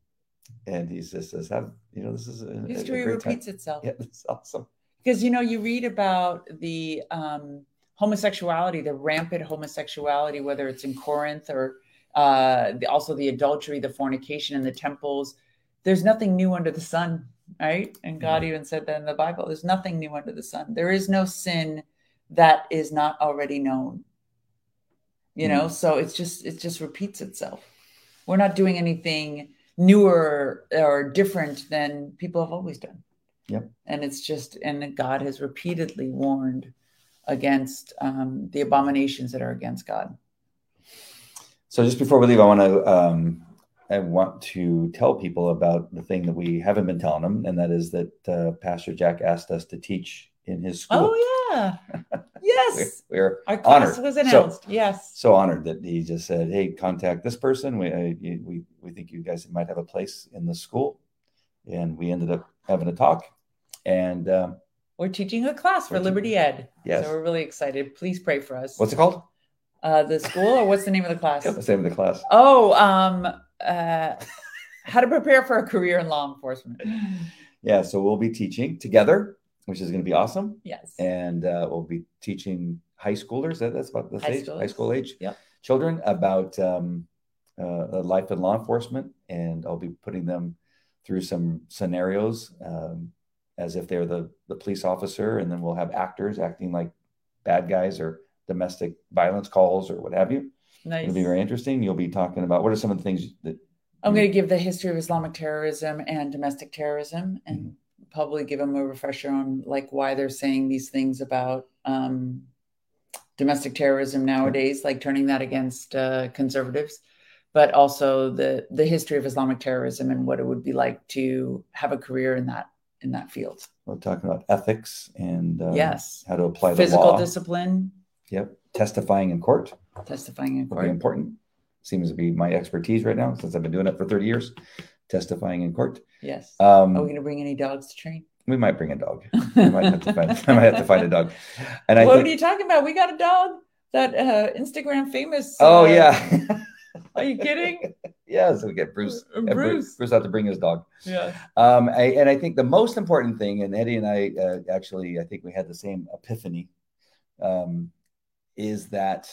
and he just says, "Have you know this is a, history a great repeats time. itself." Yeah, it's awesome because you know you read about the um, homosexuality, the rampant homosexuality, whether it's in Corinth or uh, the, also the adultery, the fornication in the temples. There's nothing new under the sun, right? And God yeah. even said that in the Bible. There's nothing new under the sun. There is no sin that is not already known. You know, so it's just, it just repeats itself. We're not doing anything newer or different than people have always done. Yep. And it's just, and God has repeatedly warned against um, the abominations that are against God. So just before we leave, I want to, um, I want to tell people about the thing that we haven't been telling them. And that is that uh, Pastor Jack asked us to teach in his school. Oh, yeah. Yes. We're, we're Our class honored. was announced. So, yes. So honored that he just said, hey, contact this person. We, I, we, we think you guys might have a place in the school. And we ended up having a talk. And um, we're teaching a class for Liberty Ed. Yes. So we're really excited. Please pray for us. What's it called? Uh, the school or what's the name of the class? Yeah, what's the name of the class? Oh, um, uh, how to prepare for a career in law enforcement. Yeah. So we'll be teaching together, which is going to be awesome. Yes. And uh, we'll be teaching high schoolers. That, that's about this high age, high school age yep. children about um, uh, life in law enforcement. And I'll be putting them through some scenarios um, as if they're the, the police officer. And then we'll have actors acting like bad guys or domestic violence calls or what have you. Nice. It'll be very interesting. You'll be talking about what are some of the things that I'm going to give the history of Islamic terrorism and domestic terrorism and mm-hmm. probably give them a refresher on like why they're saying these things about um, domestic terrorism nowadays, like turning that against uh, conservatives, but also the the history of Islamic terrorism and what it would be like to have a career in that in that field. We're talking about ethics and um, yes, how to apply physical the law, physical discipline. Yep, testifying in court. Testifying in court would be important. Seems to be my expertise right now since I've been doing it for thirty years. Testifying in court. Yes. Um, Are we going to bring any dogs to train? We might bring a dog. We might have to find, I might have to find a dog. And I what think, are you talking about? We got a dog that uh, Instagram famous. Uh, oh, yeah. Are you kidding? Yeah. So we get Bruce. Uh, Bruce. Bruce. Bruce had to bring his dog. Yeah. Um, I, and I think the most important thing, and Eddie and I uh, actually, I think we had the same epiphany, um, is that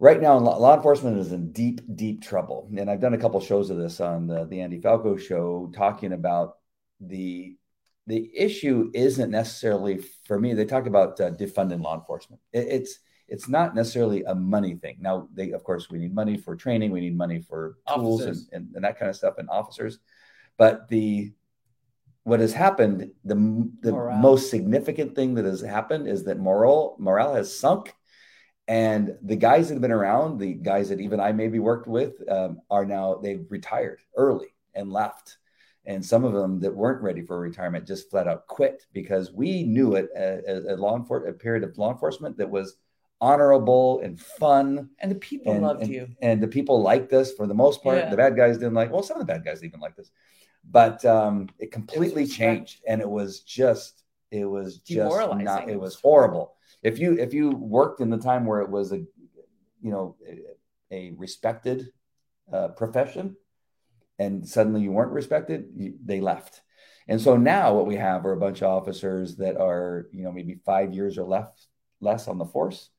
right now, law enforcement is in deep, deep trouble. And I've done a couple shows of this on the, the Andy Falco show, talking about the the issue isn't necessarily, for me, they talk about uh, defunding law enforcement. It, it's it's not necessarily a money thing. Now, they, of course, we need money for training. We need money for tools and, and, and that kind of stuff and officers. But the what has happened, the, the most significant thing that has happened is that moral morale has sunk. And the guys that have been around, the guys that even I maybe worked with, um, are now, they've retired early and left. And some of them that weren't ready for retirement just flat out quit because we knew it as a law enfor- a period of law enforcement that was honorable and fun. And the people and, loved and, you. And the people liked us for the most part. Yeah. The bad guys didn't like, well, some of the bad guys even liked us. But um, it completely it changed. And it was just, it was just not, it was horrible. If you if you worked in the time where it was a, you know, a, a respected uh, profession, and suddenly you weren't respected, you, they left. And so now what we have are a bunch of officers that are, you know, maybe five years or left, less on the force,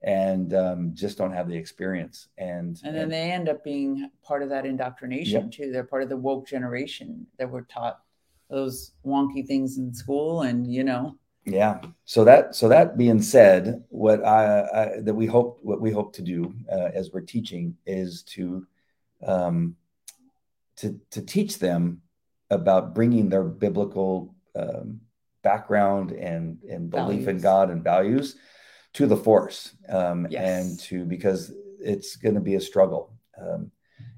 and um, just don't have the experience. And and then and, they end up being part of that indoctrination yep. too. They're part of the woke generation that were taught those wonky things in school, and you know. Yeah. So that so that being said, what I, I that we hope what we hope to do uh, as we're teaching is to um, to to teach them about bringing their biblical um, background and and belief values. In God and values to the force, um, yes. and to because it's going to be a struggle. Um,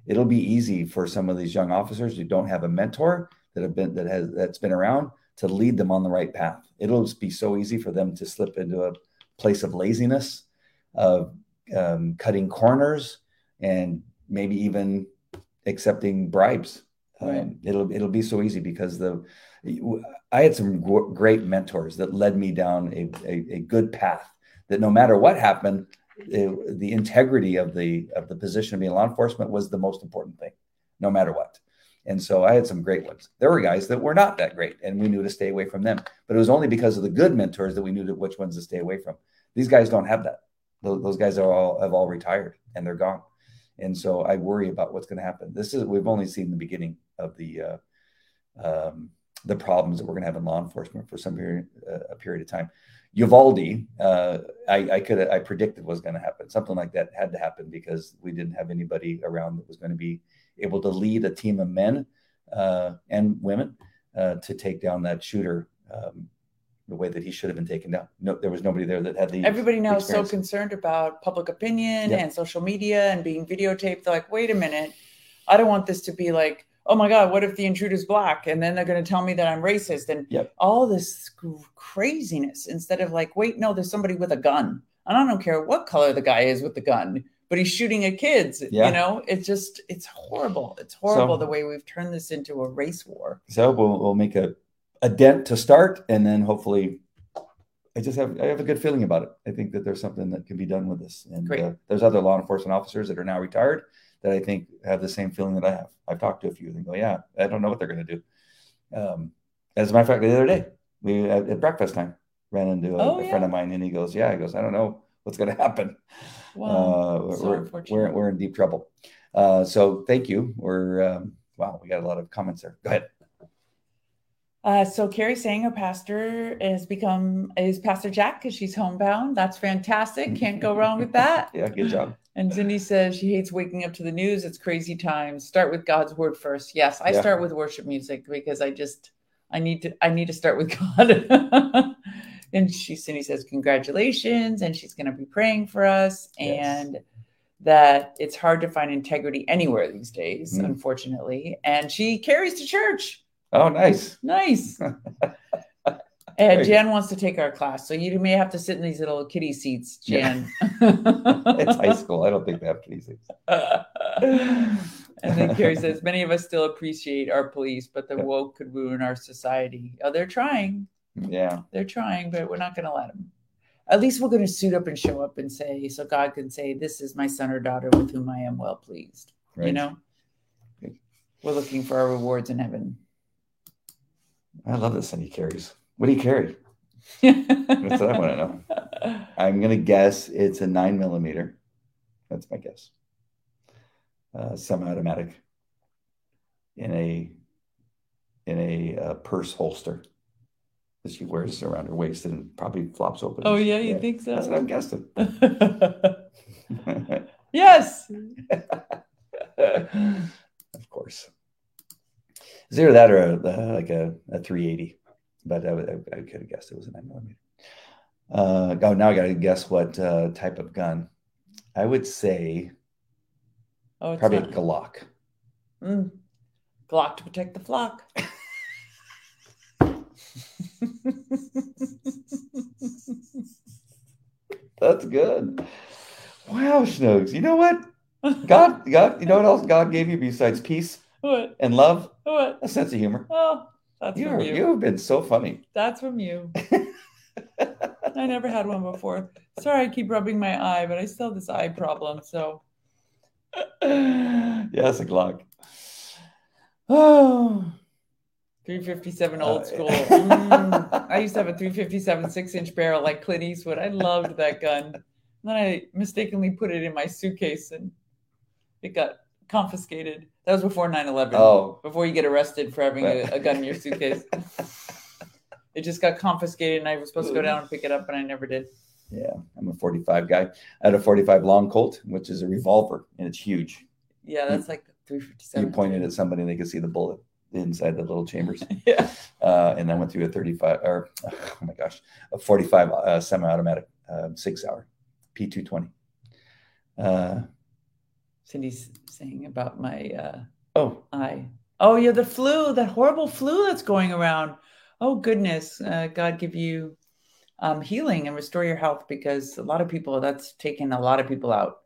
it'll be easy for some of these young officers who don't have a mentor that have been that has that's been around. To lead them on the right path. It'll just be so easy for them to slip into a place of laziness, of um, cutting corners, and maybe even accepting bribes. Right. Um, it'll it'll be so easy because the I had some g- great mentors that led me down a, a, a good path. That no matter what happened, it, the integrity of the of the position of being law enforcement was the most important thing, no matter what. And so I had some great ones. There were guys that were not that great, and we knew to stay away from them. But it was only because of the good mentors that we knew that which ones to stay away from. These guys don't have that. Those, those guys are all have all retired, and they're gone. And so I worry about what's going to happen. This is we've only seen the beginning of the uh, um, the problems that we're going to have in law enforcement for some period uh, a period of time. Uvalde, uh, I, I could I predicted was going to happen. Something like that had to happen because we didn't have anybody around that was going to be able to lead a team of men uh, and women uh, to take down that shooter um, the way that he should have been taken down. No, there was nobody there that had the Everybody now is so concerned about public opinion yeah. and social media and being videotaped. They're like, wait a minute. I don't want this to be like, oh my God, what if the intruder's black? And then they're going to tell me that I'm racist and yep. all this craziness instead of like, wait, no, there's somebody with a gun. And I don't care what color the guy is with the gun. But he's shooting at kids, yeah. you know, it's just, it's horrible. It's horrible so, the way we've turned this into a race war. So we'll, we'll make a, a dent to start. And then hopefully I just have, I have a good feeling about it. I think that there's something that can be done with this. And uh, there's other law enforcement officers that are now retired that I think have the same feeling that I have. I've talked to a few and go, yeah, I don't know what they're going to do. Um, as a matter of fact, the other day we at, at breakfast time ran into a, oh, a yeah. friend of mine and he goes, yeah, he goes, I don't know what's going to happen. Wow. Uh, so we're, we're, we're in deep trouble. Uh, so thank you. We're, um, wow, we got a lot of comments there. Go ahead. Uh, so Carrie Sanger, pastor, has become, is Pastor Jack because she's homebound. That's fantastic. Can't go wrong with that. Yeah, good job. And Cindy says she hates waking up to the news. It's crazy times. Start with God's word first. Yes, I yeah. start with worship music because I just, I need to, I need to start with God. then she Cindy says, congratulations, and she's going to be praying for us. Yes. And that it's hard to find integrity anywhere these days, mm-hmm. unfortunately. And she carries to church. Oh, nice. Nice. And Jan wants to take our class. So you may have to sit in these little kiddie seats, Jan. Yeah. It's high school. I don't think they have kiddie seats. And then Carrie says, many of us still appreciate our police, but the woke could ruin our society. Oh, they're trying. Yeah. They're trying, but we're not going to let them. At least we're going to suit up and show up and say, so God can say, this is my son or daughter with whom I am well pleased. Right. You know? Good. We're looking for our rewards in heaven. I love this Cindy carries. What do you carry? That's what I want to know. I'm going to guess it's a nine millimeter. That's my guess. Uh, semi-automatic in a in a uh, purse holster that she wears around her waist and probably flops open. Oh yeah, you yeah. think so? That's what I'm guessing. Yes. Of course. It's either that or a, uh, like a, a three eighty. But I, I, I could have guessed it was a nine millimeter. Uh, oh, now I got to guess what uh, type of gun. I would say oh, probably not. A Glock. Mm. Glock to protect the flock. That's good. Wow, Schnooks. You know what? God, God. You know what else God gave you besides peace? What? And love? What? A sense of humor. Oh. That's you, from you. You've been so funny. That's from you. I never had one before. Sorry, I keep rubbing my eye, but I still have this eye problem. So, yeah, it's a Glock. Oh, three fifty-seven old school. Mm, I used to have a three fifty-seven six-inch barrel like Clint Eastwood. I loved that gun. And then I mistakenly put it in my suitcase, and it got confiscated. That was before nine eleven. Oh. Before you get arrested for having a, a gun in your suitcase. It just got confiscated, and I was supposed to go down and pick it up, and I never did. Yeah, I'm a forty-five guy. I had a forty-five long Colt, which is a revolver, and it's huge. Yeah, that's like three fifty-seven. You pointed at somebody, and they could see the bullet inside the little chambers. Yeah. Uh, and I went through a thirty-five, or oh my gosh, a forty-five uh, semi-automatic uh, six-hour P two twenty. Uh, Cindy's saying about my uh, oh eye. Oh, yeah, the flu, that horrible flu that's going around. Oh, goodness. Uh, God give you um, healing and restore your health, because a lot of people, that's taken a lot of people out.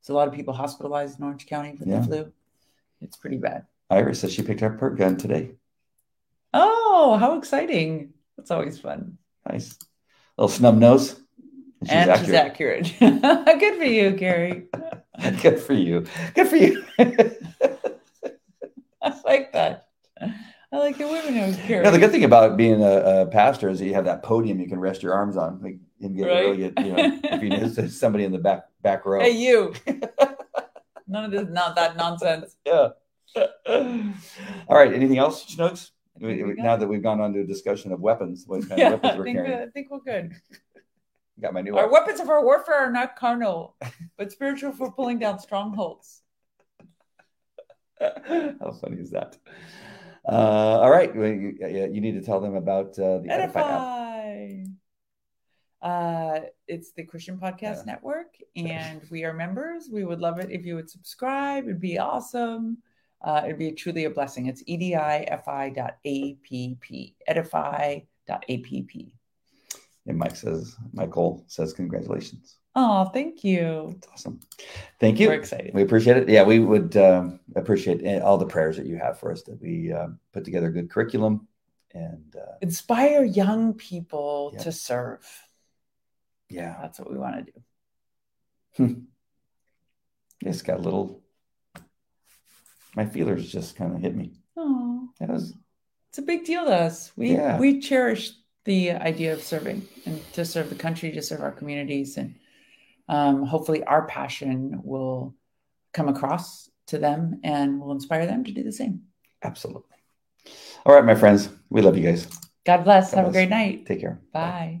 There's a lot of people hospitalized in Orange County with yeah. the flu. It's pretty bad. Iris says she picked up her gun today. Oh, how exciting. That's always fun. Nice. A little snub nose. She's and accurate. She's accurate. Good for you, Carrie. Good for you. Good for you. I like that. I like the women who carry. You know, the good thing about being a, a pastor is that you have that podium you can rest your arms on. Like, you can get right? really good, you know, if you know somebody in the back back row. Hey, you. None of this, not that nonsense. Yeah. All right. Anything else, Schnooks? Now that we've gone on to a discussion of weapons, what kind yeah, of weapons we're I think, carrying? I think we're good. Got my new. Our weapon. Weapons of our warfare are not carnal, but spiritual for pulling down strongholds. How funny is that? Uh, all right, you, you need to tell them about uh, the Edify. Edify. Uh, it's the Christian Podcast yeah. Network, and we are members. We would love it if you would subscribe. It'd be awesome. Uh, it'd be truly a blessing. It's edifi.app. edifi.app. And Mike says, Michael says, congratulations. Oh, thank you. That's awesome. Thank you. We're excited. We appreciate it. Yeah, we would uh, appreciate all the prayers that you have for us, that we uh, put together a good curriculum and uh, inspire young people yeah. to serve. Yeah. That's what we want to do. Hmm. It's got a little, my feelers just kind of hit me. Oh, that was, it's a big deal to us. We, yeah. we cherish the idea of serving, and to serve the country, to serve our communities. And um, hopefully our passion will come across to them and will inspire them to do the same. Absolutely. All right, my friends. We love you guys. God bless. God Have bless. A great night. Take care. Bye. Bye.